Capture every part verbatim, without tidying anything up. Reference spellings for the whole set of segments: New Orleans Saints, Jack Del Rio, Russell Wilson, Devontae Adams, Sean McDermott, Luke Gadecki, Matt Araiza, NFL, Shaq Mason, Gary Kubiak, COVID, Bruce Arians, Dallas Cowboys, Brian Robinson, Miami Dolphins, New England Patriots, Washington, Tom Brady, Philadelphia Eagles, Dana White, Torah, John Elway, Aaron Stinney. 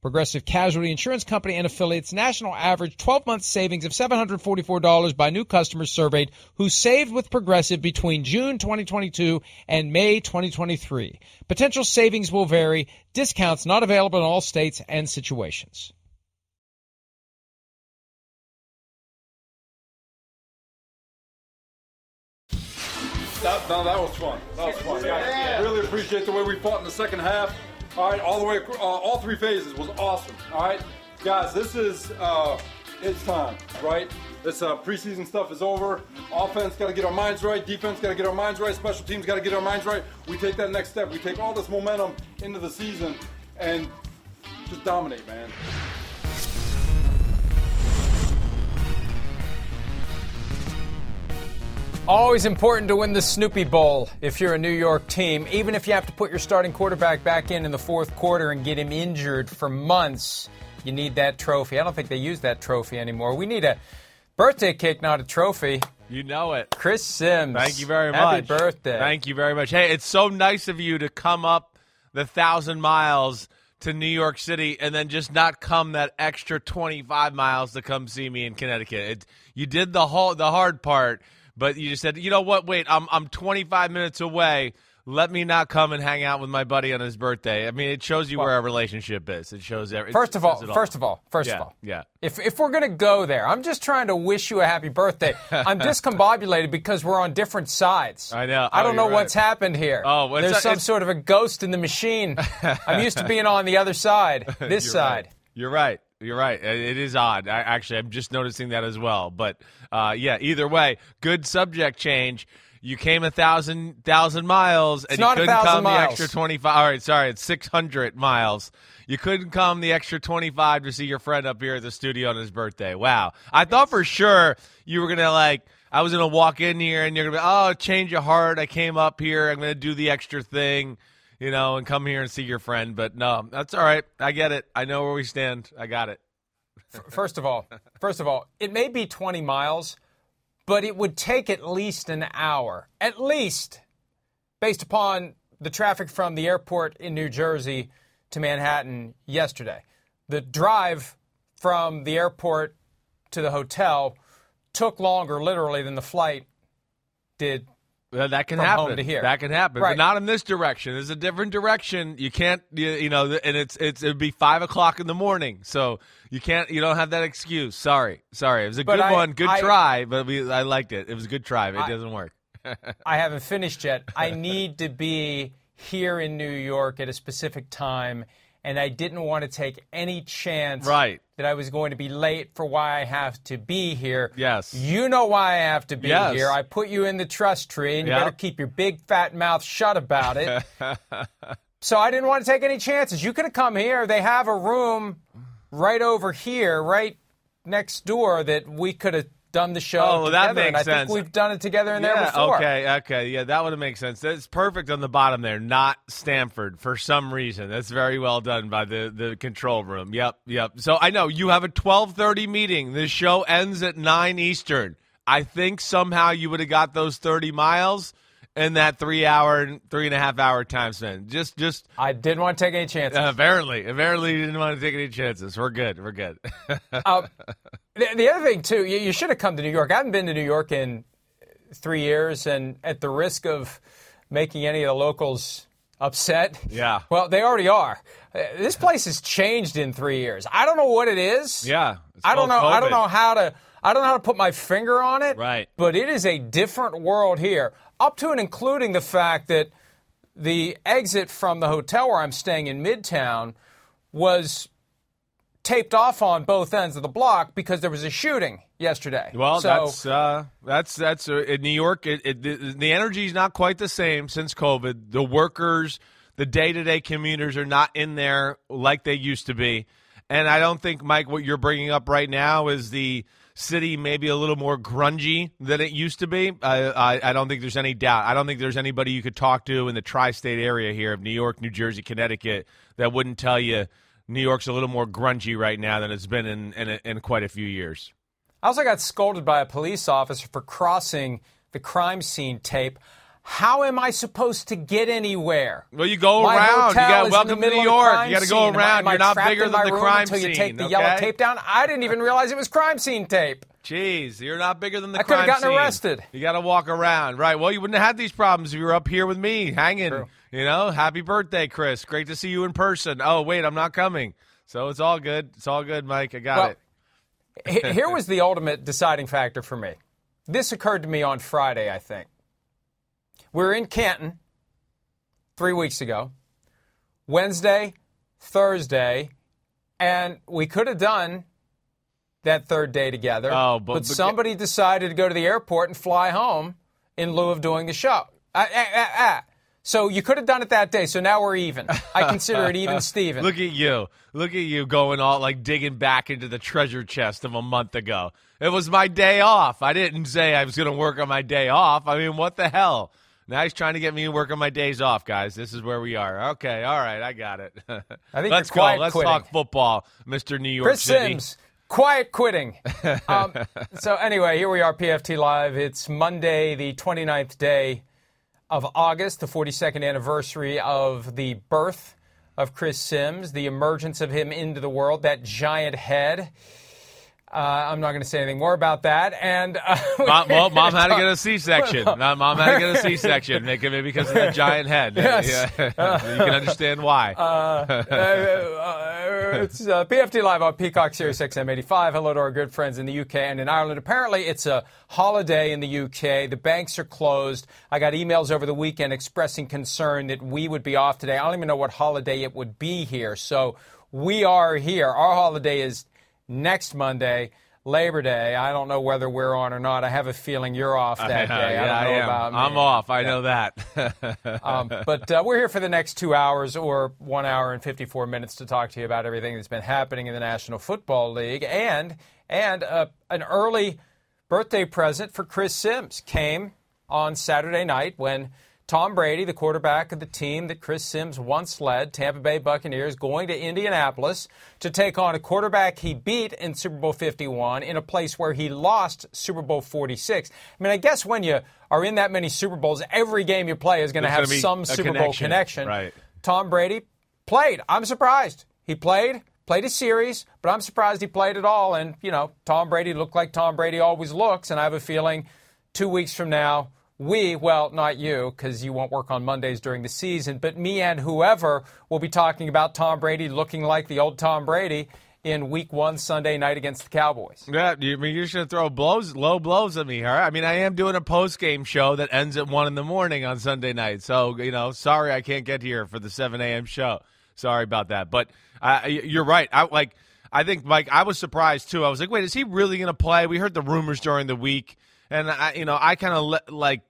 Progressive Casualty Insurance Company and Affiliates. National average twelve-month savings of seven hundred forty-four dollars by new customers surveyed who saved with Progressive between June twenty twenty-two and May twenty twenty-three. Potential savings will vary. Discounts not available in all states and situations. That, no, that was fun. That was fun. Yeah. Really appreciate the way we fought in the second half. All right, all the way, uh, all three phases was awesome. All right, guys, this is, uh, it's time, right? This uh, preseason stuff is over. Offense got to get our minds right. Defense got to get our minds right. Special teams got to get our minds right. We take that next step. We take all this momentum into the season and just dominate, man. Always important to win the Snoopy Bowl if you're a New York team, even if you have to put your starting quarterback back in in the fourth quarter and get him injured for months. You need that trophy. I don't think they use that trophy anymore. We need a birthday cake, not a trophy. You know it. Chris Sims. Thank you very much. Happy birthday. Thank you very much. Hey, it's so nice of you to come up the thousand miles to New York City and then just not come that extra twenty-five miles to come see me in Connecticut. It, you did the whole, the hard part. But you just said, you know what, wait, I'm I'm twenty-five minutes away. Let me not come and hang out with my buddy on his birthday. I mean, it shows you well, where our relationship is. It shows everything. First of all, all, first of all, first yeah, of all. Yeah. If if we're going to go there, I'm just trying to wish you a happy birthday. I'm discombobulated because we're on different sides. I know. I don't oh, know right. what's happened here. Oh, well, There's a, some sort of a ghost in the machine. I'm used to being on the other side, this You're side. Right. You're right. You're right. It is odd. I, actually, I'm just noticing that as well. But, uh, yeah, either way, good subject change. You came a thousand, thousand miles, and it's you couldn't come miles. the extra twenty-five. All right, sorry, it's six hundred miles. You couldn't come the extra twenty-five to see your friend up here at the studio on his birthday. Wow. I thought for sure you were going to, like, I was going to walk in here, and you're going to be, oh, change of heart. I came up here. I'm going to do the extra thing. You know, and come here and see your friend. But no, that's all right. I get it. I know where we stand. I got it. first of all, first of all, it may be twenty miles, but it would take at least an hour, at least, based upon the traffic from the airport in New Jersey to Manhattan yesterday. The drive from the airport to the hotel took longer, literally, than the flight did. Well, that can happen. To here. That can happen. Right. But not in this direction. It's a different direction. You can't, you, you know, and it's it's it'd be five o'clock in the morning, so you can't. You don't have that excuse. Sorry, sorry. It was a but good I, one, good I, try, but we, I liked it. It was a good try. But I, it doesn't work. I haven't finished yet. I need to be here in New York at a specific time, and I didn't want to take any chance. Right. That I was going to be late for why I have to be here. Yes. You know why I have to be yes. here. I put you in the trust tree, and you yep. better keep your big, fat mouth shut about it. So I didn't want to take any chances. You could have come here. They have a room right over here, right next door, that we could have done the show oh, together. That makes and I sense. think we've done it together in yeah, there before. Okay, okay. Yeah, that would have made sense. That's perfect on the bottom there, not Stanford, for some reason. That's very well done by the, the control room. Yep, yep. So I know you have a twelve thirty meeting. This show ends at nine Eastern. I think somehow you would have got those thirty miles in that three-hour and three-and-a-half-hour time span. Just, just. I didn't want to take any chances. Uh, apparently. Apparently you didn't want to take any chances. We're good. We're good. uh, the, the other thing, too, you, you should have come to New York. I haven't been to New York in three years, and at the risk of making any of the locals upset. Yeah. Well, they already are. This place has changed in three years. I don't know what it is. Yeah. I don't know. COVID. I don't know how to. I don't know how to put my finger on it. Right. But it is a different world here, up to and including the fact that the exit from the hotel where I'm staying in Midtown was taped off on both ends of the block because there was a shooting yesterday. Well, so, that's uh, that's that's uh, in New York. It, it, it, the energy is not quite the same since COVID. The workers, the day-to-day commuters are not in there like they used to be. And I don't think, Mike, what you're bringing up right now is the city maybe a little more grungy than it used to be. I, I, I don't think there's any doubt. I don't think there's anybody you could talk to in the tri-state area here of New York, New Jersey, Connecticut that wouldn't tell you New York's a little more grungy right now than it's been in, in, in quite a few years. I also got scolded by a police officer for crossing the crime scene tape. How am I supposed to get anywhere? Well, you go my around. You got welcome to New York. You got to go around. You're not bigger than the crime scene. Until you take the okay? yellow tape down. I didn't even realize it was crime scene tape. Jeez, you're not bigger than the I crime scene. I could have gotten scene. arrested. You got to walk around, right? Well, you wouldn't have had these problems if you were up here with me, hanging. True. You know, happy birthday, Chris. Great to see you in person. Oh, wait, I'm not coming. So it's all good. It's all good, Mike. I got well, it. Here was the ultimate deciding factor for me. This occurred to me on Friday, I think. We were in Canton three weeks ago, Wednesday, Thursday, and we could have done that third day together. Oh, but, but somebody but, decided to go to the airport and fly home in lieu of doing the show. Ah, ah, ah, ah. So you could have done it that day, so now we're even. I consider it even, Steven. Look at you. Look at you going all, like, digging back into the treasure chest of a month ago. It was my day off. I didn't say I was going to work on my day off. I mean, what the hell? Now he's trying to get me to work on my days off, guys. This is where we are. Okay, all right, I got it. I think Let's go. Let's quitting. talk football, Mister New York Chris City. Chris Sims, quiet quitting. um, so anyway, here we are, P F T Live. It's Monday, the twenty-ninth day of August, the forty-second anniversary of the birth of Chris Sims, the emergence of him into the world, that giant head. Uh, I'm not going to say anything more about that. And uh, mom, well, mom had to get a C-section. Mom had to get a C-section, maybe because of the giant head. Yes. Yeah. Uh, you can understand why. Uh, uh, it's uh, P F T Live on Peacock, SiriusXM eighty-five. Hello to our good friends in the U K and in Ireland. Apparently, it's a holiday in the U K. The banks are closed. I got emails over the weekend expressing concern that we would be off today. I don't even know what holiday it would be here. So we are here. Our holiday is next Monday, Labor Day. I don't know whether we're on or not. I have a feeling you're off that I, day. Uh, yeah, I don't know I am. about me. I'm off. I yeah. know that. um, but uh, we're here for the next two hours or one hour and fifty-four minutes to talk to you about everything that's been happening in the National Football League. And and uh, an early birthday present for Chris Sims came on Saturday night when Tom Brady, the quarterback of the team that Chris Sims once led, Tampa Bay Buccaneers, going to Indianapolis to take on a quarterback he beat in Super Bowl fifty-one in a place where he lost Super Bowl forty-six. I mean, I guess when you are in that many Super Bowls, every game you play is going to have some Super Bowl connection. Right. Tom Brady played. I'm surprised. He played, played a series, but I'm surprised he played at all. And, you know, Tom Brady looked like Tom Brady always looks, and I have a feeling two weeks from now, we, well, not you, because you won't work on Mondays during the season, but me and whoever will be talking about Tom Brady looking like the old Tom Brady in Week One Sunday night against the Cowboys. Yeah, you, I mean, you're just going to throw blows, low blows at me, all right? I mean, I am doing a post-game show that ends at one in the morning on Sunday night, so, you know, sorry I can't get here for the seven a.m. show. Sorry about that, but uh, you're right. I like. I think, Mike, I was surprised, too. I was like, wait, is he really going to play? We heard the rumors during the week. And, I, you know, I kind of le- like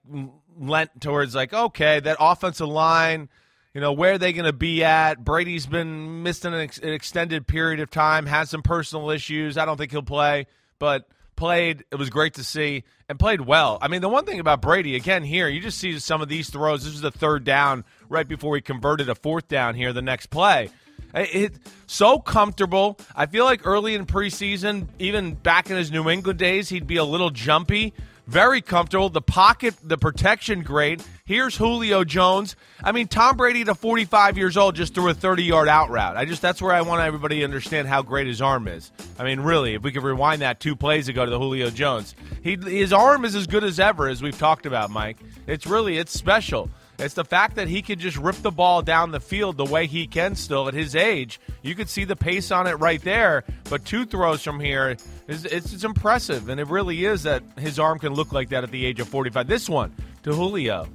lent towards like, okay, that offensive line, you know, where are they going to be at? Brady's been missed an, ex- an extended period of time, had some personal issues. I don't think he'll play, but played. It was great to see and played well. I mean, the one thing about Brady, again, here, you just see some of these throws. This is the third down right before he converted a fourth down here the next play. It's so comfortable. I feel like early in preseason, even back in his New England days, he'd be a little jumpy. Very comfortable. The pocket, the protection, great. Here's Julio Jones. I mean, Tom Brady, the forty-five years old, just threw a thirty-yard out route. I just that's where I want everybody to understand how great his arm is. I mean, really, if we could rewind that two plays ago to the Julio Jones, he his arm is as good as ever, as we've talked about, Mike. It's really it's special. It's the fact that he can just rip the ball down the field the way he can still at his age. You could see the pace on it right there, but two throws from here, it's, it's, it's impressive, and it really is that his arm can look like that at the age of forty-five. This one to Julio.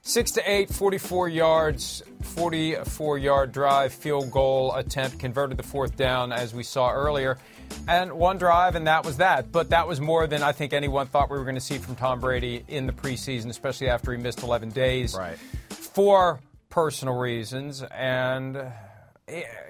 Six to eight, forty-four yards, forty-four-yard drive, field goal attempt, converted the fourth down as we saw earlier. And one drive, and that was that. But that was more than I think anyone thought we were going to see from Tom Brady in the preseason, especially after he missed eleven days. Right. For personal reasons. And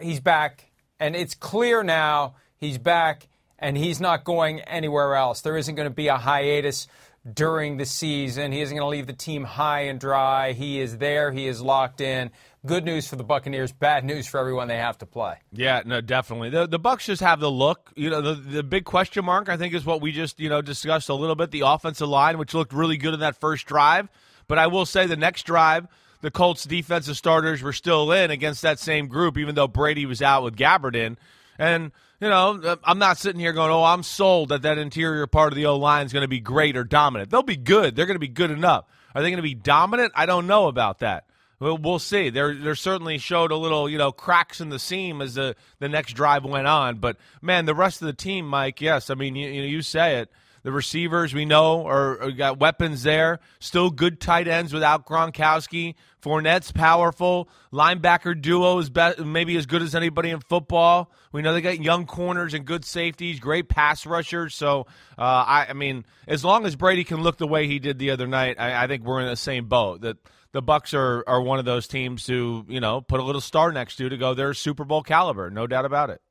he's back. And it's clear now he's back, and he's not going anywhere else. There isn't going to be a hiatus during the season. He isn't going to leave the team high and dry. He is there. He is locked in. Good news for the Buccaneers, bad news for everyone they have to play. Yeah, no, definitely. The the Bucs just have the look. You know, the, the big question mark, I think, is what we just, you know, discussed a little bit, the offensive line, which looked really good in that first drive. But I will say the next drive, the Colts' defensive starters were still in against that same group, even though Brady was out with Gabbard in. And, you know, I'm not sitting here going, oh, I'm sold that that interior part of the O-line is going to be great or dominant. They'll be good. They're going to be good enough. Are they going to be dominant? I don't know about that. We'll see. There, there certainly showed a little, you know, cracks in the seam as the, the next drive went on. But, man, the rest of the team, Mike, yes, I mean, you, you say it. The receivers we know are, are got weapons there. Still good tight ends without Gronkowski. Fournette's powerful. Linebacker duo is be- maybe as good as anybody in football. We know they got young corners and good safeties, great pass rushers. So, uh, I, I mean, as long as Brady can look the way he did the other night, I, I think we're in the same boat. That the Bucs are, are one of those teams who, you know, put a little star next to to go they're Super Bowl caliber, no doubt about it.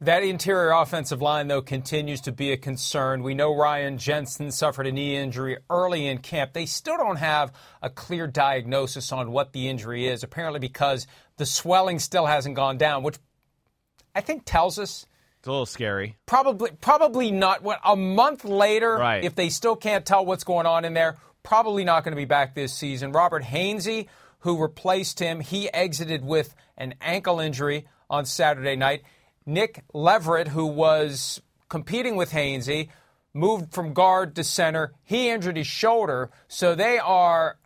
That interior offensive line, though, continues to be a concern. We know Ryan Jensen suffered a knee injury early in camp. They still don't have a clear diagnosis on what the injury is, apparently because the swelling still hasn't gone down, which I think tells us it's a little scary. Probably probably not. What, a month later, right. If they still can't tell what's going on in there, probably not going to be back this season. Robert Hainsey, who replaced him, he exited with an ankle injury on Saturday night. Nick Leverett, who was competing with Hainsey, moved from guard to center. He injured his shoulder, so they are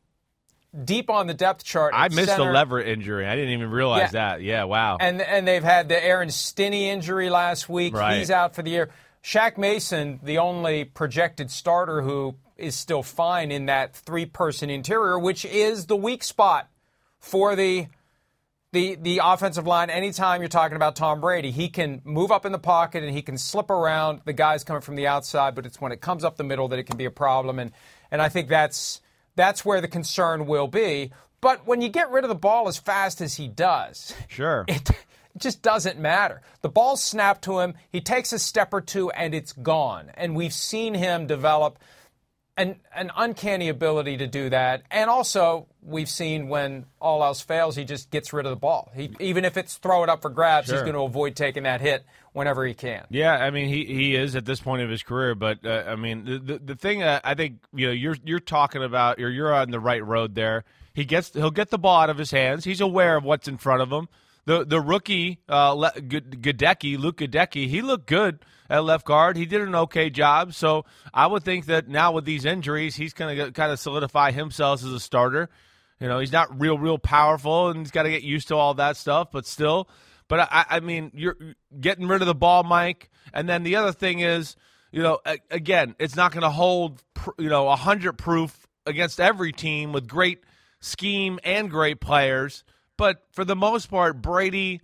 deep on the depth chart. I missed center. The Leverett injury. I didn't even realize yeah. that. Yeah, wow. And and they've had the Aaron Stinney injury last week. Right. He's out for the year. Shaq Mason, the only projected starter who is still fine in that three-person interior, which is the weak spot for the The the offensive line. Anytime you're talking about Tom Brady, he can move up in the pocket and he can slip around the guys coming from the outside, but it's when it comes up the middle that it can be a problem. And and I think that's that's where the concern will be. But when you get rid of the ball as fast as he does, sure, it, it just doesn't matter. The ball's snapped to him. He takes a step or two and it's gone. And we've seen him develop An, an uncanny ability to do that. And also, we've seen when all else fails, he just gets rid of the ball. He, even if it's throw it up for grabs, sure. He's going to avoid taking that hit whenever he can. Yeah, I mean, he, he is at this point of his career. But, uh, I mean, the, the, the thing that I think, you know, you're you're talking about, or you're on the right road there. He gets, he'll get the ball out of his hands. He's aware of what's in front of him. The the rookie, uh, Gadecki, Luke Gadecki, he looked good at left guard. He did an okay job. So I would think that now with these injuries, he's going to kind of solidify himself as a starter. You know, he's not real, real powerful, and he's got to get used to all that stuff. But still, but I, I mean, you're getting rid of the ball, Mike. And then the other thing is, you know, again, it's not going to hold, you know, one hundred proof against every team with great scheme and great players. But for the most part, Brady,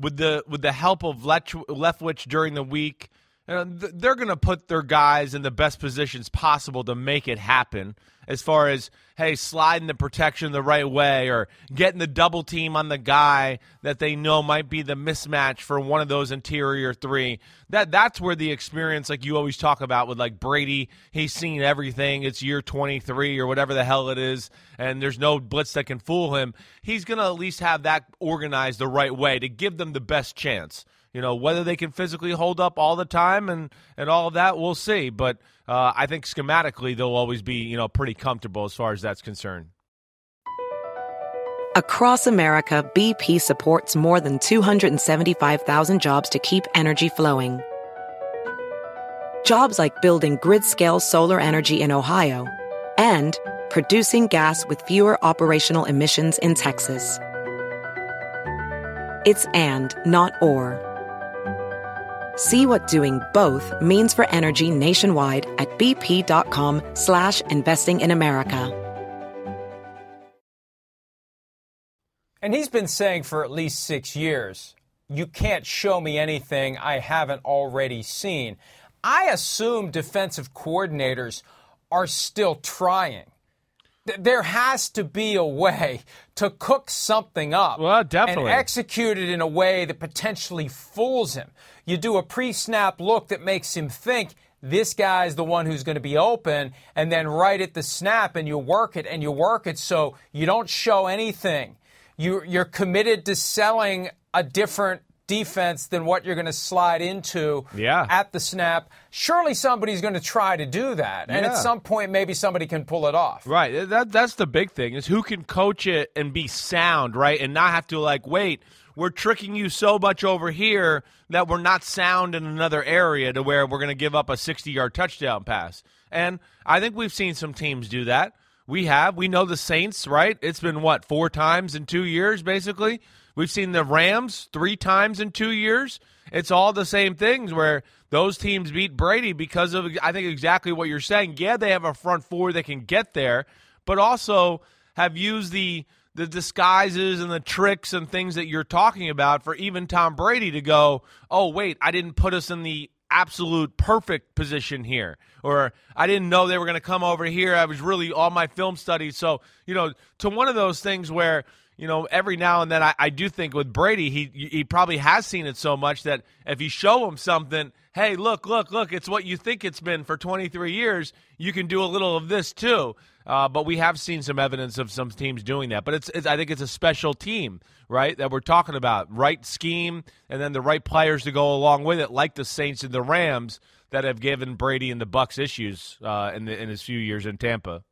with the with the help of Leftwich during the week, you know, th- they're going to put their guys in the best positions possible to make it happen as far as, hey, sliding the protection the right way or getting the double team on the guy that they know might be the mismatch for one of those interior three. That That's where the experience, like you always talk about with, like, Brady, he's seen everything. It's year twenty-three or whatever the hell it is, and there's no blitz that can fool him. He's going to at least have that organized the right way to give them the best chance. You know, whether they can physically hold up all the time and, and all of that, we'll see. But uh, I think schematically they'll always be, you know, pretty comfortable as far as that's concerned. Across America, B P supports more than two hundred seventy-five thousand jobs to keep energy flowing. Jobs like building grid-scale solar energy in Ohio and producing gas with fewer operational emissions in Texas. It's and, not or. See what doing both means for energy nationwide at bp.com slash investing in America. And he's been saying for at least six years, you can't show me anything I haven't already seen. I assume defensive coordinators are still trying. There has to be a way to cook something up well, definitely. and execute it in a way that potentially fools him. You do a pre-snap look that makes him think this guy's the one who's going to be open, and then right at the snap, and you work it and you work it so you don't show anything. You, you're committed to selling a different defense than what you're going to slide into yeah. at the snap. Surely somebody's going to try to do that. And yeah. at some point, maybe somebody can pull it off. Right. That, that's the big thing is who can coach it and be sound, right, and not have to, like, wait, we're tricking you so much over here that we're not sound in another area to where we're going to give up a sixty-yard touchdown pass. And I think we've seen some teams do that. We have. We know the Saints, right? It's been, what, four times in two years, basically? We've seen the Rams three times in two years. It's all the same things where those teams beat Brady because of, I think, exactly what you're saying. Yeah, they have a front four that can get there, but also have used the the disguises and the tricks and things that you're talking about for even Tom Brady to go, oh, wait, I didn't put us in the absolute perfect position here, or I didn't know they were going to come over here. I was really all my film studies. So, you know, to one of those things where, you know, every now and then I, I do think with Brady, he he probably has seen it so much that if you show him something, hey, look, look, look, it's what you think it's been for twenty-three years. You can do a little of this too. Uh, but we have seen some evidence of some teams doing that. But it's, it's I think it's a special team, right, that we're talking about. Right scheme and then the right players to go along with it, like the Saints and the Rams that have given Brady and the Bucs issues uh, in, the, in his few years in Tampa.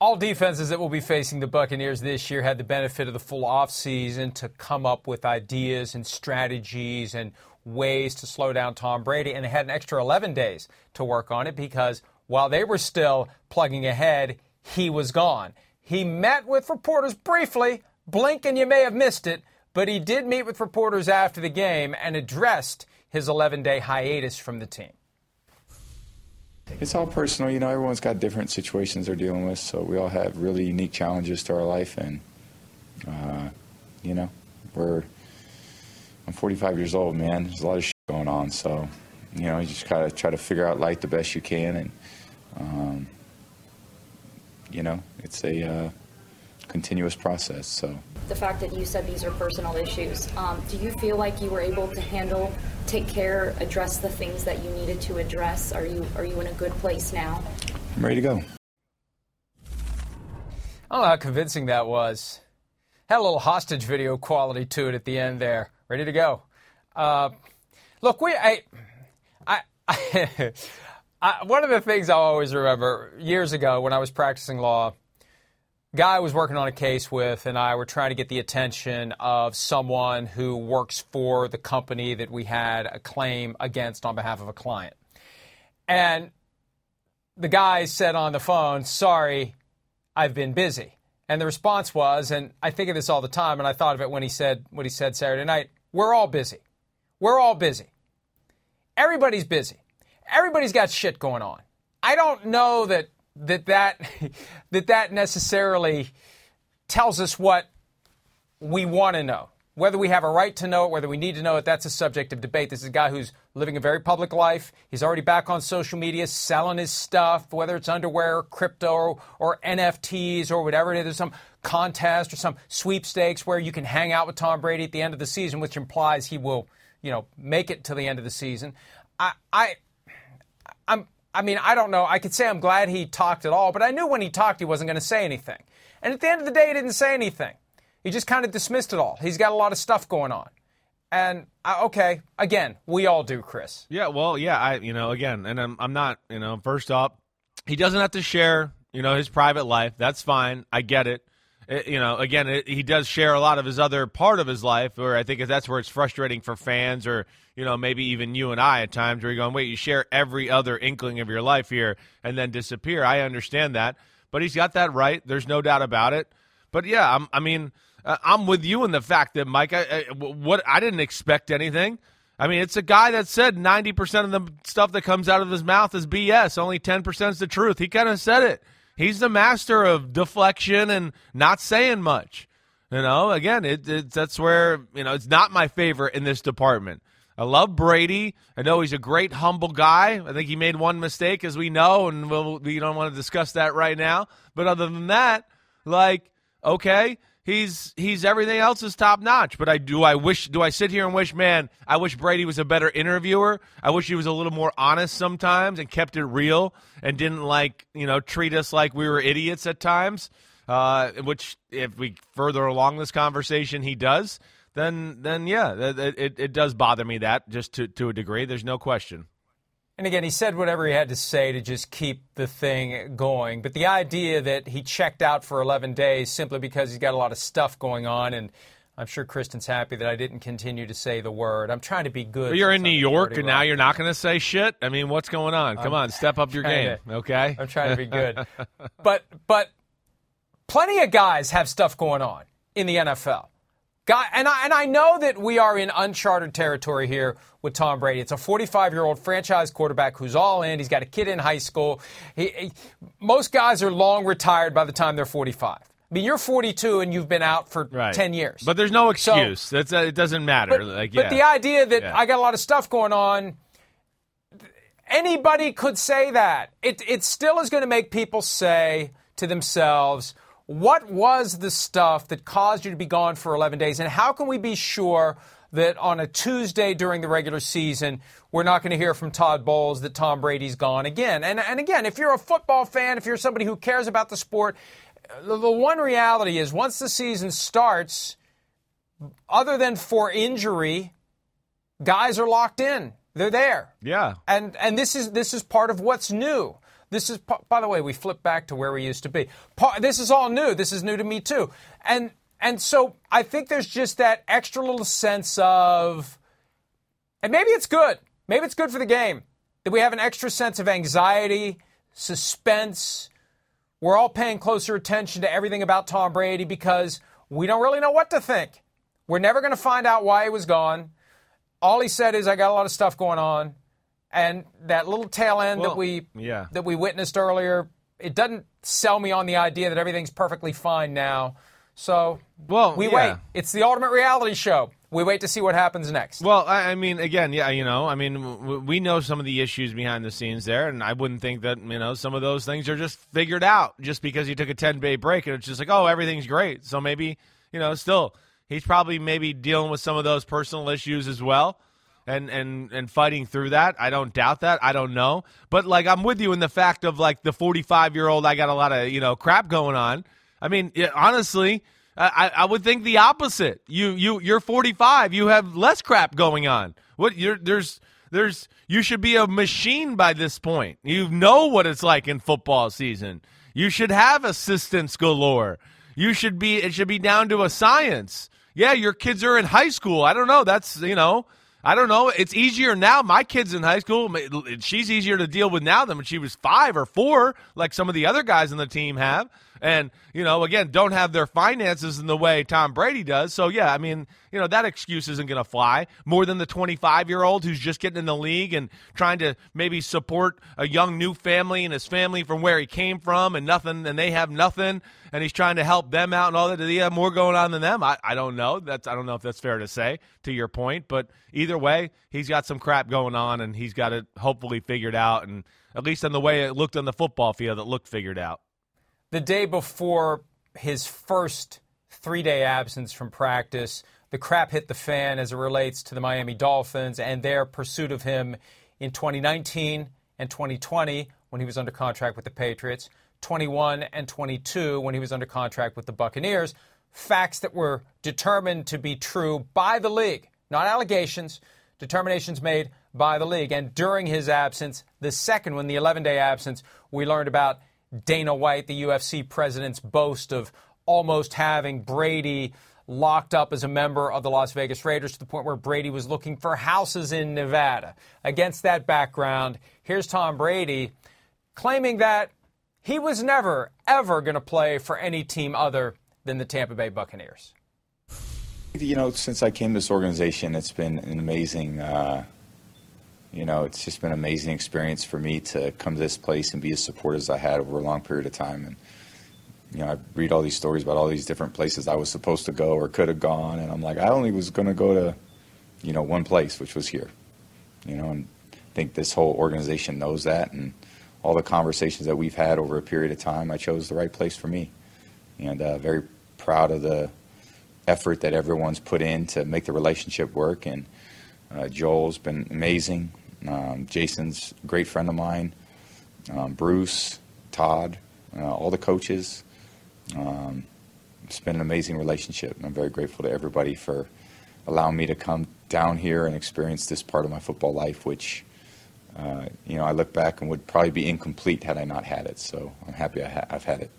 All defenses that will be facing the Buccaneers this year had the benefit of the full offseason to come up with ideas and strategies and ways to slow down Tom Brady. And they had an extra eleven days to work on it because while they were still plugging ahead, he was gone. He met with reporters briefly. Blink and you may have missed it. But he did meet with reporters after the game and addressed his eleven-day hiatus from the team. It's all personal. You know, everyone's got different situations they're dealing with. So we all have really unique challenges to our life. And, uh, you know, we're I'm forty-five years old, man. There's a lot of shit going on. So, you know, you just got to try to figure out life the best you can. And, um, you know, it's a uh, continuous process. So the fact that you said these are personal issues, um, do you feel like you were able to handle, take care, address the things that you needed to address? Are you are you in a good place now? I'm ready to go. I don't know how convincing that was. Had a little hostage video quality to it at the end there. Ready to go. Uh, look, we I I. I I, one of the things I always remember years ago when I was practicing law, a guy I was working on a case with and I were trying to get the attention of someone who works for the company that we had a claim against on behalf of a client. And the guy said on the phone, sorry, I've been busy. And the response was, and I think of this all the time, and I thought of it when he said what he said Saturday night, we're all busy. We're all busy. Everybody's busy. Everybody's got shit going on. I don't know that that that, that that necessarily tells us what we want to know. Whether we have a right to know it, whether we need to know it, that's a subject of debate. This is a guy who's living a very public life. He's already back on social media selling his stuff, whether it's underwear or crypto or, or N F Ts or whatever it is. There's some contest or some sweepstakes where you can hang out with Tom Brady at the end of the season, which implies he will, you know, make it to the end of the season. I... I I'm, I mean, I don't know. I could say I'm glad he talked at all, but I knew when he talked he wasn't going to say anything. And at the end of the day, he didn't say anything. He just kind of dismissed it all. He's got a lot of stuff going on. And, I, okay, again, we all do, Chris. Yeah, well, yeah, I, you know, again, and I'm, I'm not, you know, first up, he doesn't have to share, you know, his private life. That's fine. I get it. It, you know, again, it, he does share a lot of his other part of his life, where I think that's where it's frustrating for fans, or, you know, maybe even you and I at times, where you're going, wait, you share every other inkling of your life here and then disappear. I understand that. But he's got that right. There's no doubt about it. But, yeah, I'm, I mean – Uh, I'm with you in the fact that, Mike, I, I, what, I didn't expect anything. I mean, it's a guy that said ninety percent of the stuff that comes out of his mouth is B S. Only ten percent is the truth. He kind of said it. He's the master of deflection and not saying much. You know, again, it, it, that's where, you know, it's not my favorite in this department. I love Brady. I know he's a great, humble guy. I think he made one mistake, as we know, and we'll, we don't want to discuss that right now. But other than that, like, okay, He's he's everything else is top notch, but I do I wish do I sit here and wish, man, I wish Brady was a better interviewer. I wish he was a little more honest sometimes and kept it real and didn't, like, you know, treat us like we were idiots at times. Uh, which if we further along this conversation, he does. Then then yeah, it, it it does bother me that just to to a degree. There's no question. And again, he said whatever he had to say to just keep the thing going. But the idea that he checked out for eleven days simply because he's got a lot of stuff going on, and I'm sure Kristen's happy that I didn't continue to say the word. I'm trying to be good. But you're in New York, and now you're not going to say shit? I mean, what's going on? Come on, step up your game, okay? I'm trying to be good. But but plenty of guys have stuff going on in the N F L. God, and, I, and I know that we are in uncharted territory here with Tom Brady. It's a forty-five-year-old franchise quarterback who's all in. He's got a kid in high school. He, he, most guys are long retired by the time they're forty-five. I mean, you're forty-two and you've been out for right. ten years. But there's no excuse. So, That's, uh, it doesn't matter. But, like, yeah. but the idea that yeah. I got a lot of stuff going on, anybody could say that. It, it still is going to make people say to themselves, what was the stuff that caused you to be gone for eleven days? And how can we be sure that on a Tuesday during the regular season, we're not going to hear from Todd Bowles that Tom Brady's gone again? And, and again, if you're a football fan, if you're somebody who cares about the sport, the, the one reality is once the season starts, other than for injury, guys are locked in. They're there. Yeah. And and this is this is part of what's new. This is, by the way, we flip back to where we used to be. This is all new. This is new to me, too. And and so I think there's just that extra little sense of, and maybe it's good. Maybe it's good for the game that we have an extra sense of anxiety, suspense. We're all paying closer attention to everything about Tom Brady because we don't really know what to think. We're never going to find out why he was gone. All he said is, I got a lot of stuff going on. And that little tail end well, that we yeah. that we witnessed earlier, it doesn't sell me on the idea that everything's perfectly fine now. So well, we yeah. wait. It's the ultimate reality show. We wait to see what happens next. Well, I, I mean, again, yeah, you know, I mean, w- we know some of the issues behind the scenes there, and I wouldn't think that, you know, some of those things are just figured out just because you took a ten-day break and it's just like, oh, everything's great. So maybe, you know, still, he's probably maybe dealing with some of those personal issues as well. And, and and fighting through that. I don't doubt that. I don't know. But, like, I'm with you in the fact of, like, the forty-five-year-old, I got a lot of, you know, crap going on. I mean, yeah, honestly, I, I would think the opposite. You, you, you're forty-five. You have less crap going on. What you're, there's, there's, you should be a machine by this point. You know what it's like in football season. You should have assistants galore. You should be – it should be down to a science. Yeah, your kids are in high school. I don't know. That's, you know – I don't know. It's easier now. My kid's in high school. She's easier to deal with now than when she was five or four, like some of the other guys on the team have. And, you know, again, don't have their finances in the way Tom Brady does. So, yeah, I mean, you know, that excuse isn't going to fly more than the twenty-five-year-old who's just getting in the league and trying to maybe support a young new family and his family from where he came from and nothing, and they have nothing, and he's trying to help them out and all that. Do they have more going on than them? I, I don't know. That's I don't know if that's fair to say, to your point. But either way, he's got some crap going on, and he's got it hopefully figured out, and at least on the way it looked on the football field, it looked figured out. The day before his first three-day absence from practice, the crap hit the fan as it relates to the Miami Dolphins and their pursuit of him in twenty nineteen and twenty twenty when he was under contract with the Patriots, twenty-one and twenty-two when he was under contract with the Buccaneers, facts that were determined to be true by the league. Not allegations, determinations made by the league. And during his absence, the second one, the eleven-day absence, we learned about Dana White, the U F C president's boast of almost having Brady locked up as a member of the Las Vegas Raiders to the point where Brady was looking for houses in Nevada. Against that background, here's Tom Brady claiming that he was never, ever going to play for any team other than the Tampa Bay Buccaneers. You know, since I came to this organization, it's been an amazing, uh, you know, it's just been an amazing experience for me to come to this place and be as supportive as I had over a long period of time. And, you know, I read all these stories about all these different places I was supposed to go or could have gone. And I'm like, I only was going to go to, you know, one place, which was here. You know, and I think this whole organization knows that. And all the conversations that we've had over a period of time, I chose the right place for me. And uh, very proud of the effort that everyone's put in to make the relationship work, and uh, Joel's been amazing. Um, Jason's a great friend of mine. Um, Bruce, Todd, uh, all the coaches. Um, it's been an amazing relationship, and I'm very grateful to everybody for allowing me to come down here and experience this part of my football life, which uh, you know, I look back and would probably be incomplete had I not had it. So I'm happy I ha- I've had it.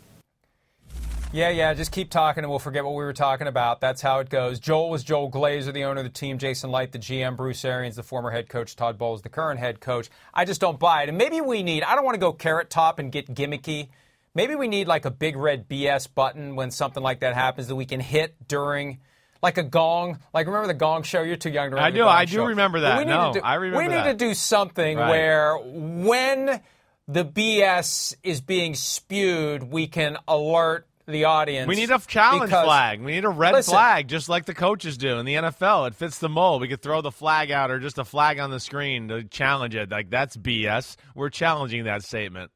Yeah, yeah, just keep talking and we'll forget what we were talking about. That's how it goes. Joel was Joel Glazer, the owner of the team. Jason Light, the G M. Bruce Arians, the former head coach. Todd Bowles, the current head coach. I just don't buy it. And maybe we need, I don't want to go carrot top and get gimmicky. Maybe we need like a big red B S button when something like that happens that we can hit during, like a gong. Like, remember the Gong Show? You're too young to remember I do, the Gong I do show. remember that. We need no, to do, I remember we that. We need to do something right. where when the B S is being spewed, we can alert the audience. We need a challenge because, flag. We need a red listen, flag, just like the coaches do in the N F L. It fits the mold. We could throw the flag out or just a flag on the screen to challenge it. Like, that's B S. We're challenging that statement.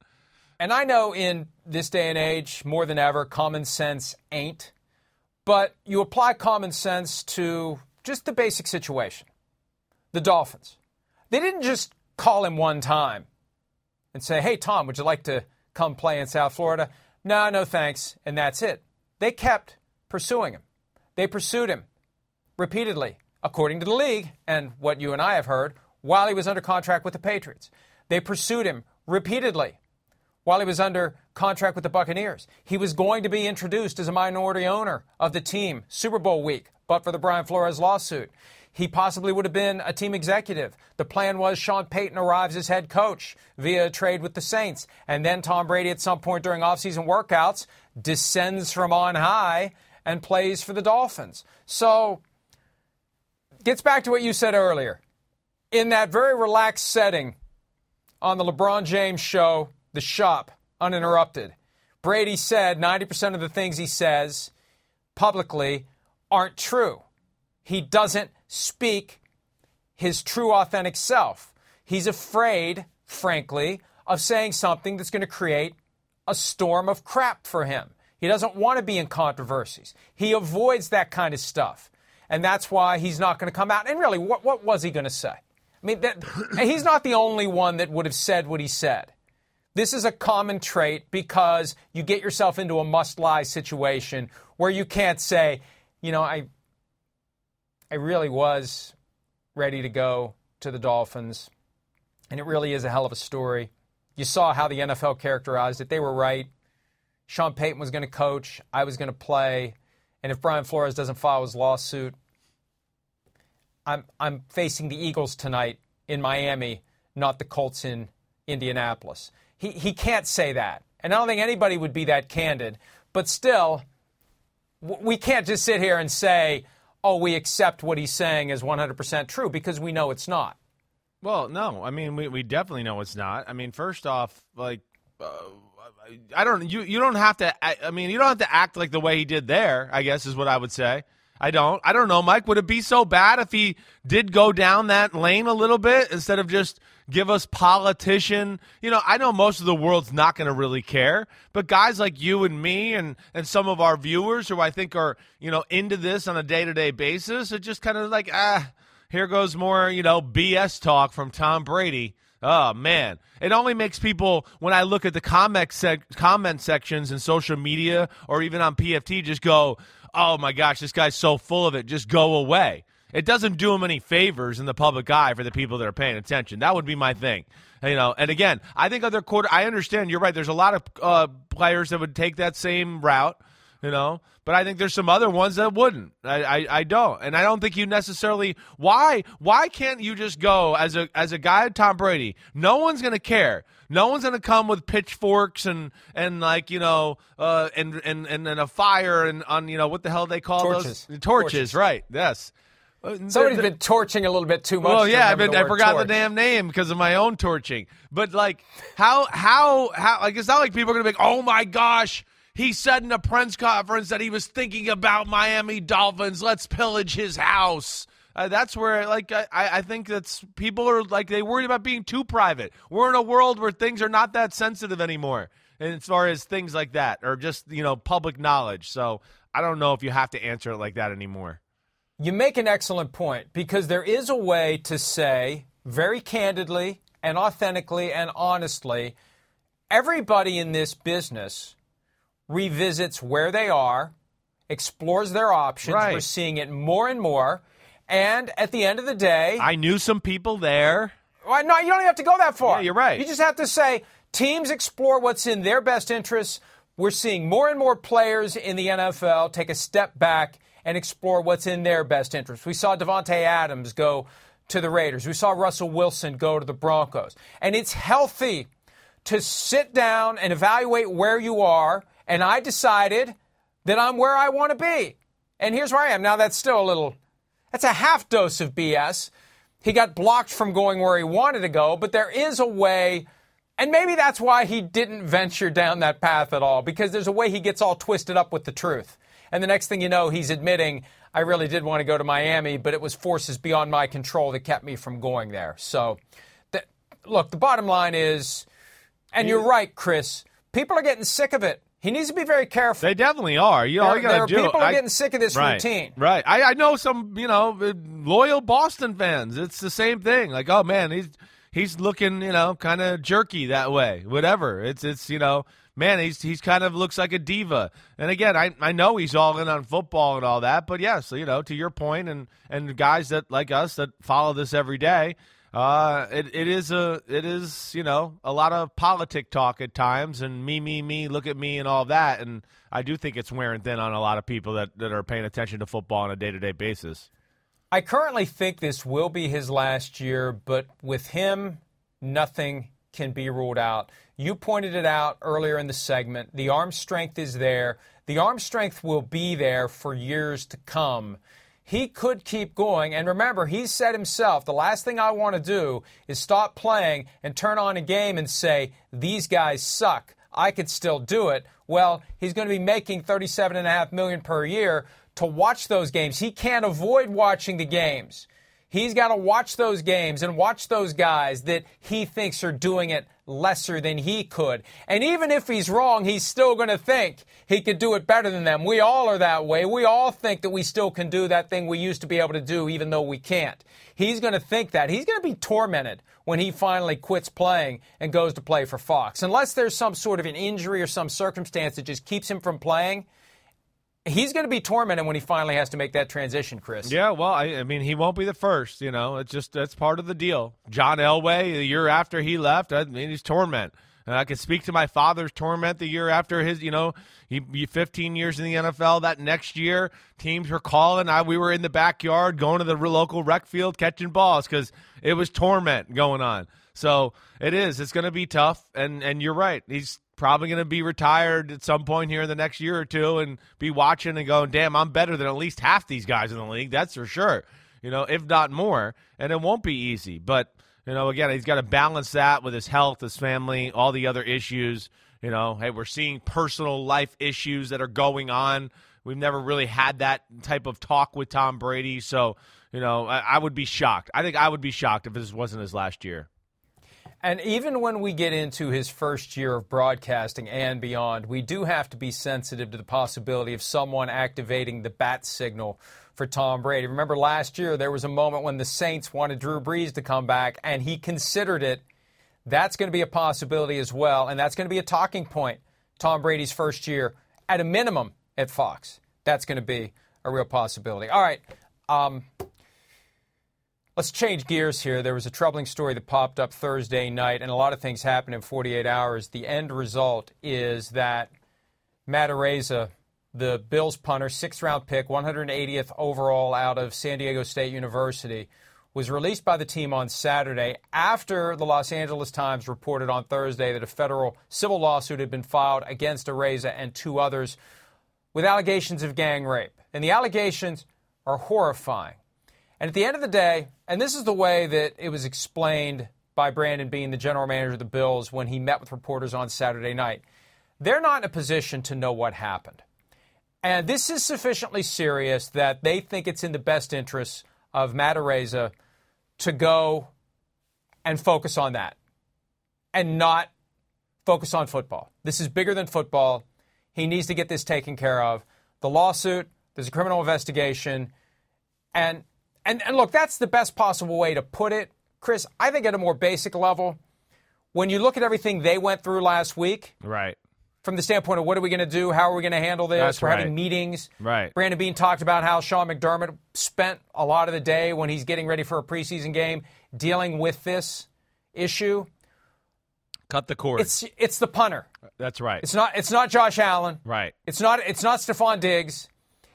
And I know in this day and age, more than ever, common sense ain't. But you apply common sense to just the basic situation. The Dolphins. They didn't just call him one time and say, hey, Tom, would you like to come play in South Florida? No, no thanks, and that's it. They kept pursuing him. They pursued him repeatedly, according to the league, and what you and I have heard, while he was under contract with the Patriots. They pursued him repeatedly while he was under contract with the Buccaneers. He was going to be introduced as a minority owner of the team Super Bowl week, but for the Brian Flores lawsuit. He possibly would have been a team executive. The plan was Sean Payton arrives as head coach via a trade with the Saints. And then Tom Brady at some point during offseason workouts descends from on high and plays for the Dolphins. So, gets back to what you said earlier. In that very relaxed setting on the LeBron James show, The Shop, uninterrupted, Brady said ninety percent of the things he says publicly aren't true. He doesn't speak his true, authentic self. He's afraid, frankly, of saying something that's going to create a storm of crap for him. He doesn't want to be in controversies. He avoids that kind of stuff. And that's why he's not going to come out. And really, what, what was he going to say? I mean, that, and he's not the only one that would have said what he said. This is a common trait because you get yourself into a must-lie situation where you can't say, you know, I... I really was ready to go to the Dolphins, and it really is a hell of a story. You saw how the N F L characterized it. They were right. Sean Payton was going to coach. I was going to play. And if Brian Flores doesn't file his lawsuit, I'm I'm facing the Eagles tonight in Miami, not the Colts in Indianapolis. He he can't say that. And I don't think anybody would be that candid. But still, we can't just sit here and say, oh, we accept what he's saying as one hundred percent true, because we know it's not. Well, no. I mean, we, we definitely know it's not. I mean, first off, like, uh, I don't, you, you don't have to, I, I mean, you don't have to act like the way he did there, I guess is what I would say. I don't, I don't know, Mike. Would it be so bad if he did go down that lane a little bit instead of just give us politician? You know, I know most of the world's not going to really care, but guys like you and me and, and some of our viewers who I think are, you know, into this on a day-to-day basis, it just kind of like, ah, here goes more, you know, B S talk from Tom Brady. Oh, man. It only makes people, when I look at the comment, sec- comment sections in social media or even on P F T, just go, oh, my gosh, this guy's so full of it. Just go away. It doesn't do them any favors in the public eye for the people that are paying attention. That would be my thing. You know, and again, I think other quarter. I understand you're right. There's a lot of uh, players that would take that same route, you know, but I think there's some other ones that wouldn't. I, I, I don't, and I don't think you necessarily. Why? Why can't you just go as a as a guy, Tom Brady? No one's gonna care. No one's gonna come with pitchforks and and like you know uh, and and and and a fire and on you know what the hell they call torches. those torches, torches. Right? Yes. Somebody's been torching a little bit too much. Well, yeah, I've been, I forgot torch. the damn name because of my own torching. But, like, how, how, how, like, it's not like people are going to be like, oh, my gosh, he said in a press conference that he was thinking about Miami Dolphins. Let's pillage his house. Uh, that's where, like, I, I think that's people are, like, they worried about being too private. We're in a world where things are not that sensitive anymore as far as things like that or just, you know, public knowledge. So I don't know if you have to answer it like that anymore. You make an excellent point because there is a way to say very candidly and authentically and honestly, everybody in this business revisits where they are, explores their options. Right. We're seeing it more and more. And at the end of the day... I knew some people there. Well, no, you don't even have to go that far. Yeah, you're right. You just have to say teams explore what's in their best interests. We're seeing more and more players in the N F L take a step back and explore what's in their best interest. We saw Devontae Adams go to the Raiders. We saw Russell Wilson go to the Broncos. And it's healthy to sit down and evaluate where you are. And I decided that I'm where I want to be. And here's where I am. Now, that's still a little, that's a half dose of B S. He got blocked from going where he wanted to go, but there is a way. And maybe that's why he didn't venture down that path at all, because there's a way he gets all twisted up with the truth. And the next thing you know, he's admitting, I really did want to go to Miami, but it was forces beyond my control that kept me from going there. So, that, look, the bottom line is, and you're right, Chris, people are getting sick of it. He needs to be very careful. They definitely are. You know, there, you there are do, people I, are getting sick of this right, routine. Right. I, I know some, you know, loyal Boston fans. It's the same thing. Like, oh, man, he's he's looking, you know, kind of jerky that way. Whatever. It's, it's you know. Man, he's he's kind of looks like a diva. And, again, I, I know he's all in on football and all that. But, yes, yeah, so, you know, to your point and, and guys that like us that follow this every day, uh, it, it is, a it is you know, a lot of politic talk at times and me, me, me, look at me and all that. And I do think it's wearing thin on a lot of people that, that are paying attention to football on a day-to-day basis. I currently think this will be his last year, but with him, nothing can be ruled out. You pointed it out earlier in the segment. The arm strength is there. The arm strength will be there for years to come. He could keep going. And remember, he said himself, the last thing I want to do is stop playing and turn on a game and say, these guys suck. I could still do it. Well, he's going to be making thirty-seven point five million dollars per year to watch those games. He can't avoid watching the games. He's got to watch those games and watch those guys that he thinks are doing it lesser than he could. And even if he's wrong, he's still going to think he could do it better than them. We all are that way. We all think that we still can do that thing we used to be able to do even though we can't. He's going to think that. He's going to be tormented when he finally quits playing and goes to play for Fox. Unless there's some sort of an injury or some circumstance that just keeps him from playing, he's going to be tormented when he finally has to make that transition, Chris. Yeah, well, I, I mean, he won't be the first. You know, it's just that's part of the deal. John Elway, the year after he left, I mean, he's torment. And I could speak to my father's torment the year after his. You know, he, he fifteen years in the N F L. That next year, teams were calling. I we were in the backyard going to the local rec field catching balls because it was torment going on. So it is. It's going to be tough. And and you're right. He's probably going to be retired at some point here in the next year or two and be watching and going, damn, I'm better than at least half these guys in the league. That's for sure, you know, if not more. And it won't be easy. But, you know, again, he's got to balance that with his health, his family, all the other issues. You know, hey, we're seeing personal life issues that are going on. We've never really had that type of talk with Tom Brady. So, you know, I, I would be shocked. I think I would be shocked if this wasn't his last year. And even when we get into his first year of broadcasting and beyond, we do have to be sensitive to the possibility of someone activating the bat signal for Tom Brady. Remember last year, there was a moment when the Saints wanted Drew Brees to come back, and he considered it. That's going to be a possibility as well, and that's going to be a talking point. Tom Brady's first year, at a minimum, at Fox. That's going to be a real possibility. All right. Um, Let's change gears here. There was a troubling story that popped up Thursday night, and a lot of things happened in forty-eight hours. The end result is that Matt Araiza, the Bills punter, sixth-round pick, one hundred eightieth overall out of San Diego State University, was released by the team on Saturday after the Los Angeles Times reported on Thursday that a federal civil lawsuit had been filed against Araiza and two others with allegations of gang rape. And the allegations are horrifying. And at the end of the day, and this is the way that it was explained by Brandon Bean, the general manager of the Bills, when he met with reporters on Saturday night, they're not in a position to know what happened. And this is sufficiently serious that they think it's in the best interest of Matt Araiza to go and focus on that and not focus on football. This is bigger than football. He needs to get this taken care of. The lawsuit, there's a criminal investigation, and... And, and look, that's the best possible way to put it. Chris, I think at a more basic level, when you look at everything they went through last week, right, from the standpoint of what are we going to do, how are we going to handle this, that's we're right. having meetings. Right. Brandon Bean talked about how Sean McDermott spent a lot of the day when he's getting ready for a preseason game dealing with this issue. Cut the cord. It's it's the punter. That's right. It's not it's not Josh Allen. Right. It's not it's not Stephon Diggs.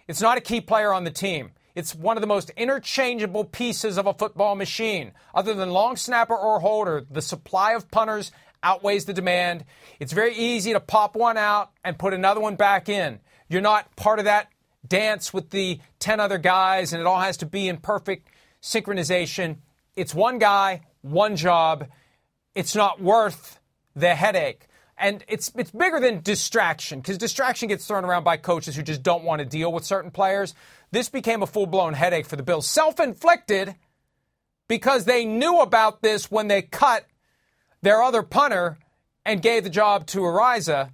It's not a key player on the team. It's one of the most interchangeable pieces of a football machine. Other than long snapper or holder, the supply of punters outweighs the demand. It's very easy to pop one out and put another one back in. You're not part of that dance with the ten other guys, and it all has to be in perfect synchronization. It's one guy, one job. It's not worth the headache. And it's it's bigger than distraction, because distraction gets thrown around by coaches who just don't want to deal with certain players. This became a full-blown headache for the Bills, self-inflicted, because they knew about this when they cut their other punter and gave the job to Araiza.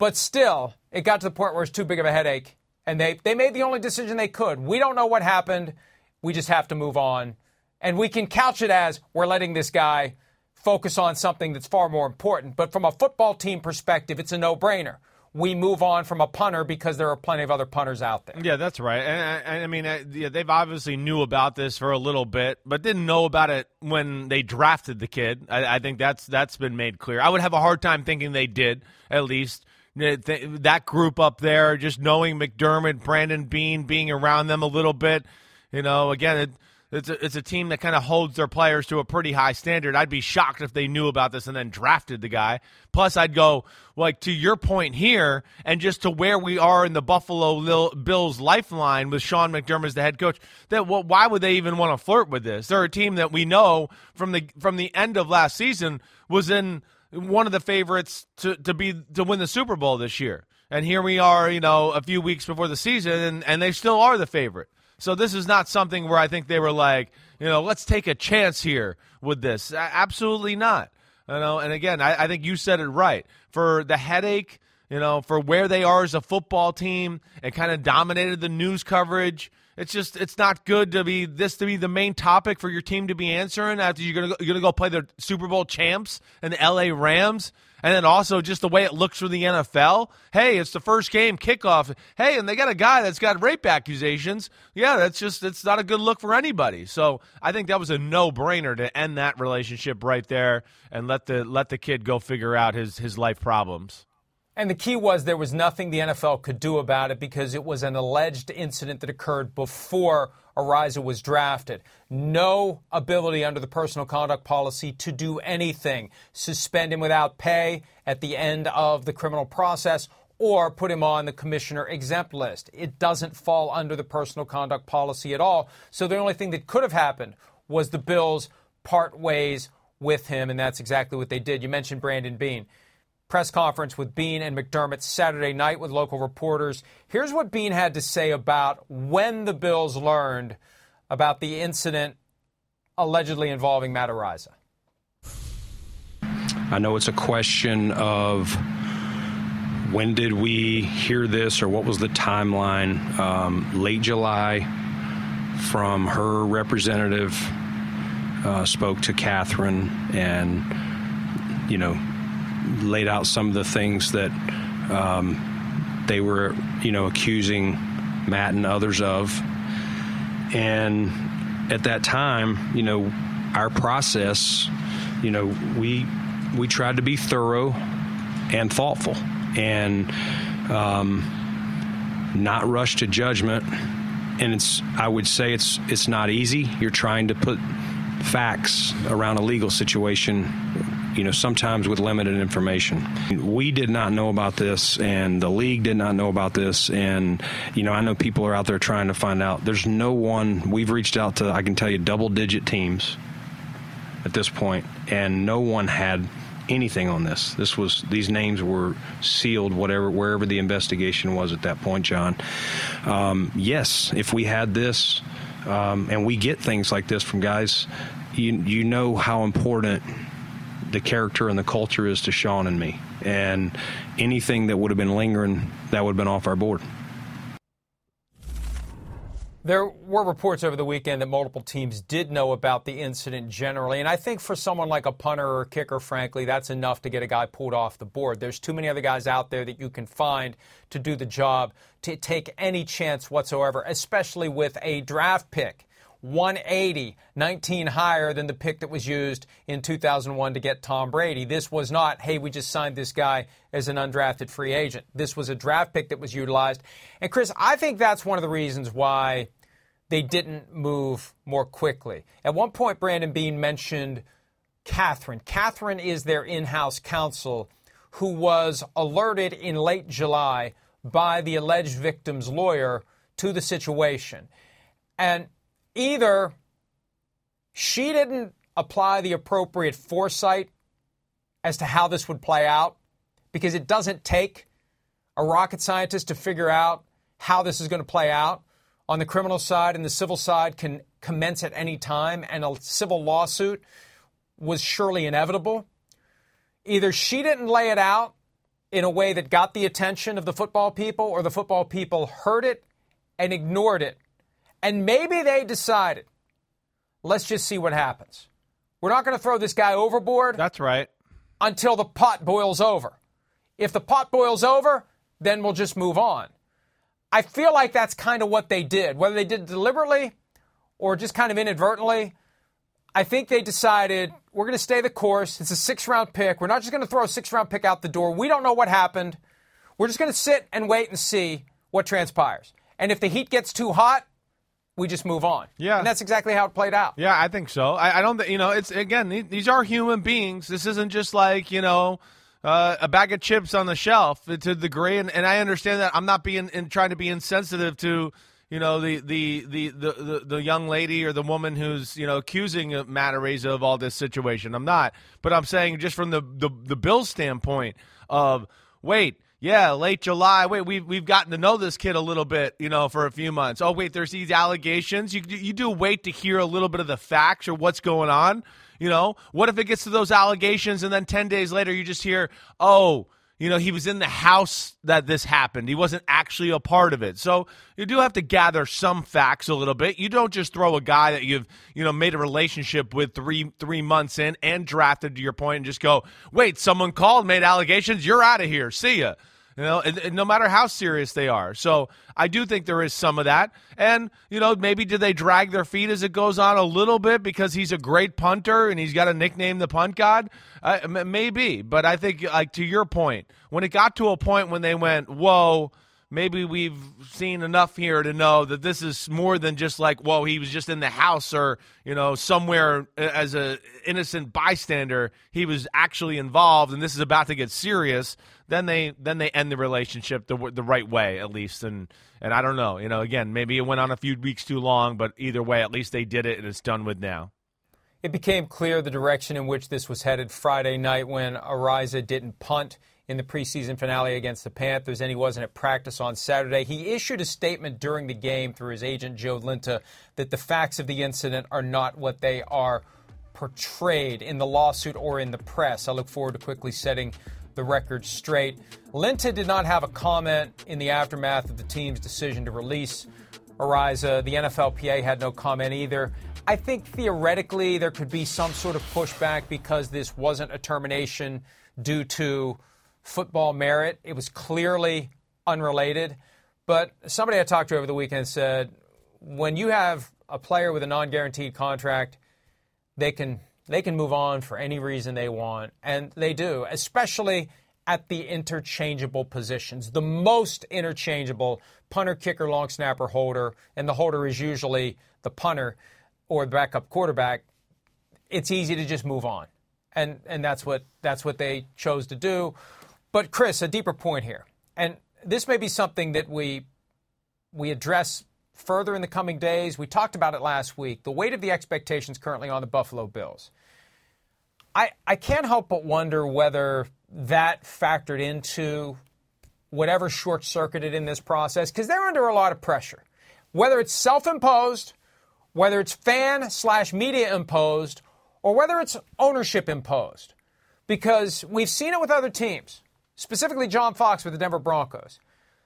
But still, it got to the point where it's too big of a headache, and they, they made the only decision they could. We don't know what happened. We just have to move on. And we can couch it as we're letting this guy focus on something that's far more important. But from a football team perspective, it's a no-brainer. We move on from a punter because there are plenty of other punters out there. Yeah, that's right. And I, I mean, I, yeah, they've obviously knew about this for a little bit, but didn't know about it when they drafted the kid. I, I think that's that's been made clear. I would have a hard time thinking they did, at least. That group up there, just knowing McDermott, Brandon Bean, being around them a little bit. You know, again, it, it's, a, it's a team that kind of holds their players to a pretty high standard. I'd be shocked if they knew about this and then drafted the guy. Plus, I'd go, like, to your point here, and just to where we are in the Buffalo Bills lifeline with Sean McDermott as the head coach, that well, why would they even want to flirt with this? They're a team that we know from the from the end of last season was in one of the favorites to, to be to win the Super Bowl this year. And here we are, you know, a few weeks before the season, and, and they still are the favorite. So this is not something where I think they were like, you know, let's take a chance here with this. Absolutely not. You know, and again, I, I think you said it right. For the headache, you know, for where they are as a football team, it kind of dominated the news coverage. It's just, it's not good to be this to be the main topic for your team to be answering after you're gonna you're gonna go play the Super Bowl champs and the L A Rams. And then also just the way it looks for the N F L. Hey, it's the first game kickoff. Hey, and they got a guy that's got rape accusations. Yeah, that's just it's not a good look for anybody. So I think that was a no-brainer to end that relationship right there and let the let the kid go figure out his his life problems. And the key was there was nothing the N F L could do about it because it was an alleged incident that occurred before Araiza was drafted. No ability under the personal conduct policy to do anything. Suspend him without pay at the end of the criminal process or put him on the commissioner exempt list. It doesn't fall under the personal conduct policy at all. So the only thing that could have happened was the Bills part ways with him, and that's exactly what they did. You mentioned Brandon Bean. Press conference with Bean and McDermott Saturday night with local reporters. Here's what Bean had to say about when the Bills learned about the incident allegedly involving Matt Araiza. I know it's a question of when did we hear this or what was the timeline? Um, late July from her representative uh, spoke to Catherine and, you know, laid out some of the things that um, they were, you know, accusing Matt and others of. And at that time, you know, our process, you know, we we tried to be thorough and thoughtful and um, not rush to judgment. And it's I would say it's it's not easy. You're trying to put facts around a legal situation, you know, sometimes with limited information. We did not know about this, and the league did not know about this. And, you know, I know people are out there trying to find out. There's no one. We've reached out to, I can tell you, double-digit teams at this point, and no one had anything on this. This was, these names were sealed, whatever, wherever the investigation was at that point, John. Um, yes, if we had this, um, and we get things like this from guys, you, you know how important the character and the culture is to Sean and me, and anything that would have been lingering, that would have been off our board. There were reports over the weekend that multiple teams did know about the incident generally, and I think for someone like a punter or a kicker, frankly, that's enough to get a guy pulled off the board. There's too many other guys out there that you can find to do the job, to take any chance whatsoever, especially with a draft pick. one eighty, nineteen higher than the pick that was used in two thousand one to get Tom Brady. This was not, hey, we just signed this guy as an undrafted free agent. This was a draft pick that was utilized. And, Chris, I think that's one of the reasons why they didn't move more quickly. At one point, Brandon Bean mentioned Catherine. Catherine is their in-house counsel who was alerted in late July by the alleged victim's lawyer to the situation. And either she didn't apply the appropriate foresight as to how this would play out, because it doesn't take a rocket scientist to figure out how this is going to play out. On the criminal side and the civil side can commence at any time, and a civil lawsuit was surely inevitable. Either she didn't lay it out in a way that got the attention of the football people, or the football people heard it and ignored it. And maybe they decided, let's just see what happens. We're not going to throw this guy overboard. That's right. Until the pot boils over. If the pot boils over, then we'll just move on. I feel like that's kind of what they did. Whether they did it deliberately or just kind of inadvertently, I think they decided we're going to stay the course. It's a six-round pick. We're not just going to throw a six-round pick out the door. We don't know what happened. We're just going to sit and wait and see what transpires. And if the heat gets too hot, we just move on. Yeah. And that's exactly how it played out. Yeah, I think so. I, I don't think, you know, it's, again, these are human beings. This isn't just like, you know, uh, a bag of chips on the shelf to the gray. And, and I understand that. I'm not being in, trying to be insensitive to, you know, the, the, the, the, the, the young lady or the woman who's, you know, accusing Matt Araiza of all this situation. I'm not. But I'm saying just from the, the, the Bills standpoint of, wait, yeah, late July. Wait, we've we've gotten to know this kid a little bit, you know, for a few months. Oh, wait, there's these allegations. You you do wait to hear a little bit of the facts or what's going on, you know. What if it gets to those allegations and then ten days later you just hear, oh, you know, he was in the house that this happened. He wasn't actually a part of it. So you do have to gather some facts a little bit. You don't just throw a guy that you've, you know, made a relationship with three three months in and drafted, to your point, and just go, wait, someone called, made allegations. You're out of here. See ya. You know, and, and no matter how serious they are. So I do think there is some of that. And, you know, maybe did they drag their feet as it goes on a little bit because he's a great punter and he's got a nickname, the Punt God? Uh, maybe. But I think, like, to your point, when it got to a point when they went, whoa, maybe we've seen enough here to know that this is more than just like, whoa, he was just in the house or, you know, somewhere as an innocent bystander. He was actually involved, and this is about to get serious. Then they then they end the relationship the the right way, at least. And and I don't know, you know, again, maybe it went on a few weeks too long, but either way, at least they did it, and it's done with now. It became clear the direction in which this was headed Friday night when Araiza didn't punt in the preseason finale against the Panthers, and he wasn't at practice on Saturday. He issued a statement during the game through his agent, Joe Linta, that the facts of the incident are not what they are portrayed in the lawsuit or in the press. I look forward to quickly setting the record straight. Linta did not have a comment in the aftermath of the team's decision to release Araiza. The N F L P A had no comment either. I think theoretically there could be some sort of pushback because this wasn't a termination due to football merit. It was clearly unrelated. But somebody I talked to over the weekend said, when you have a player with a non-guaranteed contract, they can they can move on for any reason they want, and they do, especially at the interchangeable positions, the most interchangeable: punter, kicker, long snapper, holder, and the holder is usually the punter or the backup quarterback. It's easy to just move on, and and that's what that's what they chose to do. But Chris, a deeper point here, and this may be something that we we address further in the coming days. We talked about it last week. The weight of the expectations currently on the Buffalo Bills. I, I can't help but wonder whether that factored into whatever short-circuited in this process, because they're under a lot of pressure. Whether it's self-imposed, whether it's fan-slash-media-imposed, or whether it's ownership-imposed. Because we've seen it with other teams, specifically John Fox with the Denver Broncos.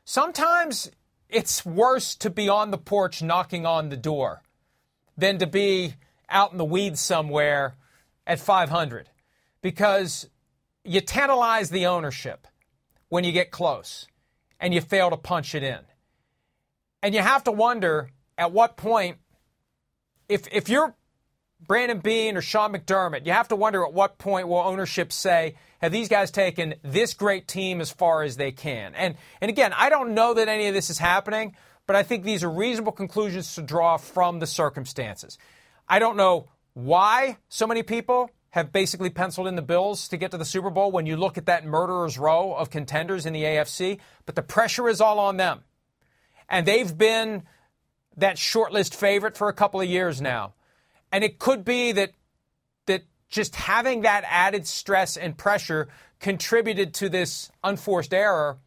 Sometimes it's worse to be on the porch knocking on the door than to be out in the weeds somewhere at five hundred, because you tantalize the ownership when you get close and you fail to punch it in. And you have to wonder at what point, if if you're Brandon Bean or Sean McDermott, you have to wonder at what point will ownership say, have these guys taken this great team as far as they can? And and again, I don't know that any of this is happening, but I think these are reasonable conclusions to draw from the circumstances. I don't know why so many people have basically penciled in the Bills to get to the Super Bowl when you look at that murderer's row of contenders in the A F C, but the pressure is all on them. And they've been that shortlist favorite for a couple of years now. And it could be that that just having that added stress and pressure contributed to this unforced error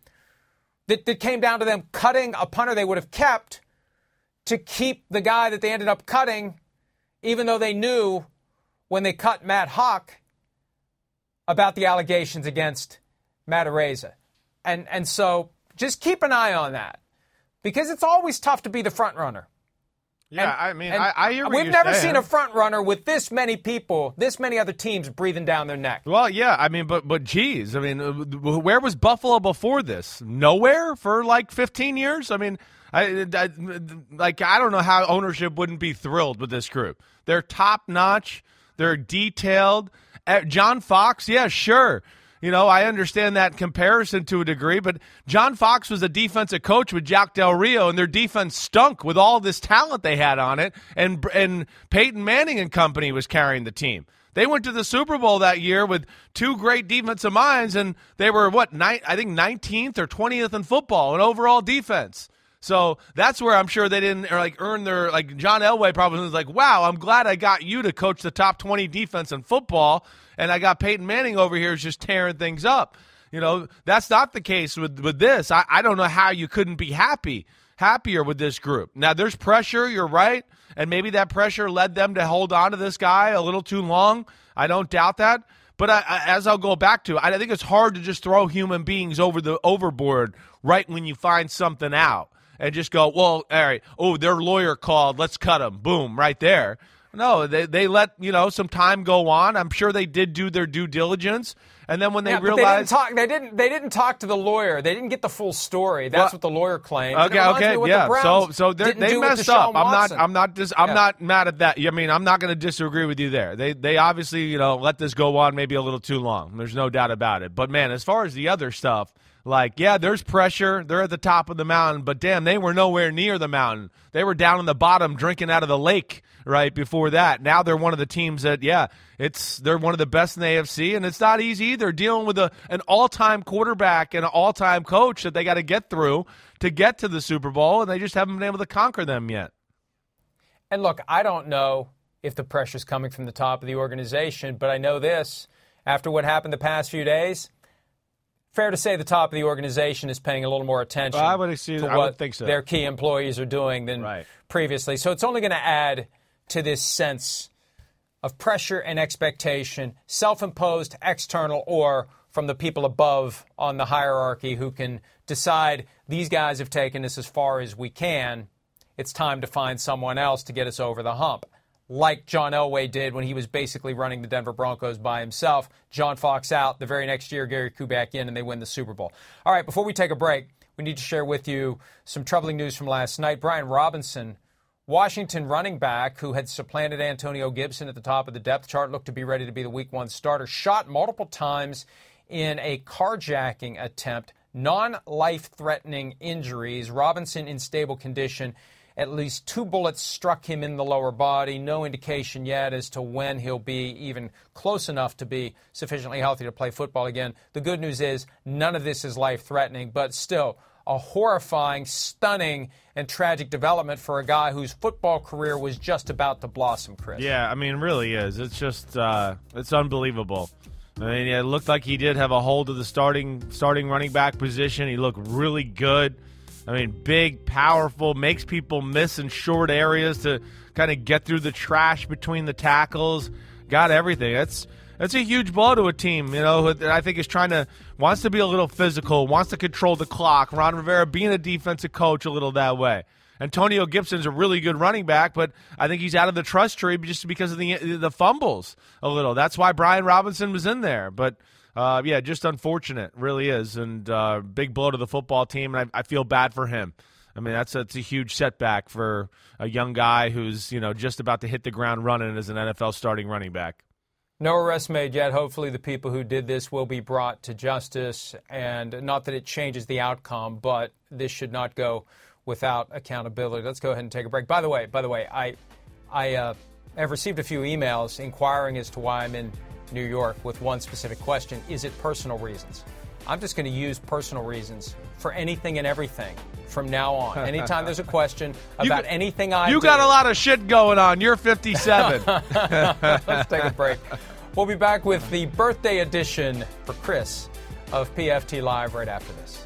that, that came down to them cutting a punter they would have kept to keep the guy that they ended up cutting, even though they knew when they cut Matt Hawk about the allegations against Matt Araiza. And, and so just keep an eye on that, because it's always tough to be the front runner. Yeah, and, I mean, I, I hear what we've you're never saying. Seen a front runner with this many people, this many other teams breathing down their neck. Well, yeah, I mean, but but geez, I mean, where was Buffalo before this? Nowhere for like fifteen years. I mean, I, I like I don't know how ownership wouldn't be thrilled with this group. They're top notch. They're detailed. John Fox, yeah, sure. You know, I understand that comparison to a degree, but John Fox was a defensive coach with Jack Del Rio, and their defense stunk with all this talent they had on it, and and Peyton Manning and company was carrying the team. They went to the Super Bowl that year with two great defensive minds, and they were, what, ni- I think nineteenth or twentieth in football in overall defense. So that's where I'm sure they didn't or like earn their – like John Elway probably was like, wow, I'm glad I got you to coach the top twenty defense in football, and I got Peyton Manning over here just tearing things up. You know, that's not the case with, with this. I, I don't know how you couldn't be happy, happier with this group. Now, there's pressure, you're right, and maybe that pressure led them to hold on to this guy a little too long. I don't doubt that. But I, I, as I'll go back to, I think it's hard to just throw human beings over the overboard right when you find something out and just go, well, all right, oh, their lawyer called, let's cut him, boom, right there. No, they they let, you know, some time go on. I'm sure they did do their due diligence, and then when they yeah, realized they didn't, talk, they didn't they didn't talk to the lawyer. They didn't get the full story. That's well, what the lawyer claimed. Okay, okay, yeah. The so so they messed up. I'm not I'm not dis- I'm yeah. not mad at that. I mean, I'm not going to disagree with you there. They they obviously, you know, let this go on maybe a little too long. There's no doubt about it. But man, as far as the other stuff, like, yeah, there's pressure. They're at the top of the mountain, but damn, they were nowhere near the mountain. They were down on the bottom drinking out of the lake right before that. Now they're one of the teams that, yeah, it's they're one of the best in the A F C, and it's not easy either, dealing with a, an all-time quarterback and an all-time coach that they got to get through to get to the Super Bowl, and they just haven't been able to conquer them yet. And look, I don't know if the pressure's coming from the top of the organization, but I know this. After what happened the past few days, fair to say the top of the organization is paying a little more attention well, I would assume, to what I would think so. Their key employees are doing than right. previously. So it's only going to add to this sense of pressure and expectation, self-imposed, external, or from the people above on the hierarchy who can decide these guys have taken us as far as we can. It's time to find someone else to get us over the hump, like John Elway did when he was basically running the Denver Broncos by himself. John Fox out. The very next year, Gary Kubiak in, and they win the Super Bowl. All right, before we take a break, we need to share with you some troubling news from last night. Brian Robinson Washington running back who had supplanted Antonio Gibson at the top of the depth chart looked to be ready to be the week one starter, shot multiple times in a carjacking attempt, non-life-threatening injuries. Robinson in stable condition. At least two bullets struck him in the lower body. No indication yet as to when he'll be even close enough to be sufficiently healthy to play football again. The good news is none of this is life-threatening, but still a horrifying, stunning, and tragic development for a guy whose football career was just about to blossom, Chris. Yeah, I mean, it really is. It's just uh, it's unbelievable. I mean, it looked like he did have a hold of the starting starting running back position. He looked really good. I mean, big, powerful, makes people miss in short areas to kind of get through the trash between the tackles. Got everything. That's that's a huge blow to a team, you know, that I think is trying to, wants to be a little physical, wants to control the clock. Ron Rivera being a defensive coach a little that way. Antonio Gibson's a really good running back, but I think he's out of the trust tree just because of the the fumbles a little. That's why Brian Robinson was in there. But, uh, yeah, just unfortunate, really is, and uh, big blow to the football team, and I, I feel bad for him. I mean, that's a, that's a huge setback for a young guy who's, you know, just about to hit the ground running as an N F L starting running back. No arrest made yet. Hopefully the people who did this will be brought to justice, and not that it changes the outcome, but this should not go without accountability. Let's go ahead and take a break. By the way, by the way, I I uh, have received a few emails inquiring as to why I'm in New York with one specific question. Is it personal reasons? I'm just going to use personal reasons for anything and everything from now on. Anytime there's a question about you, anything I you do. You got a lot of shit going on. You're fifty-seven. Let's take a break. We'll be back with the birthday edition for Chris of P F T Live right after this.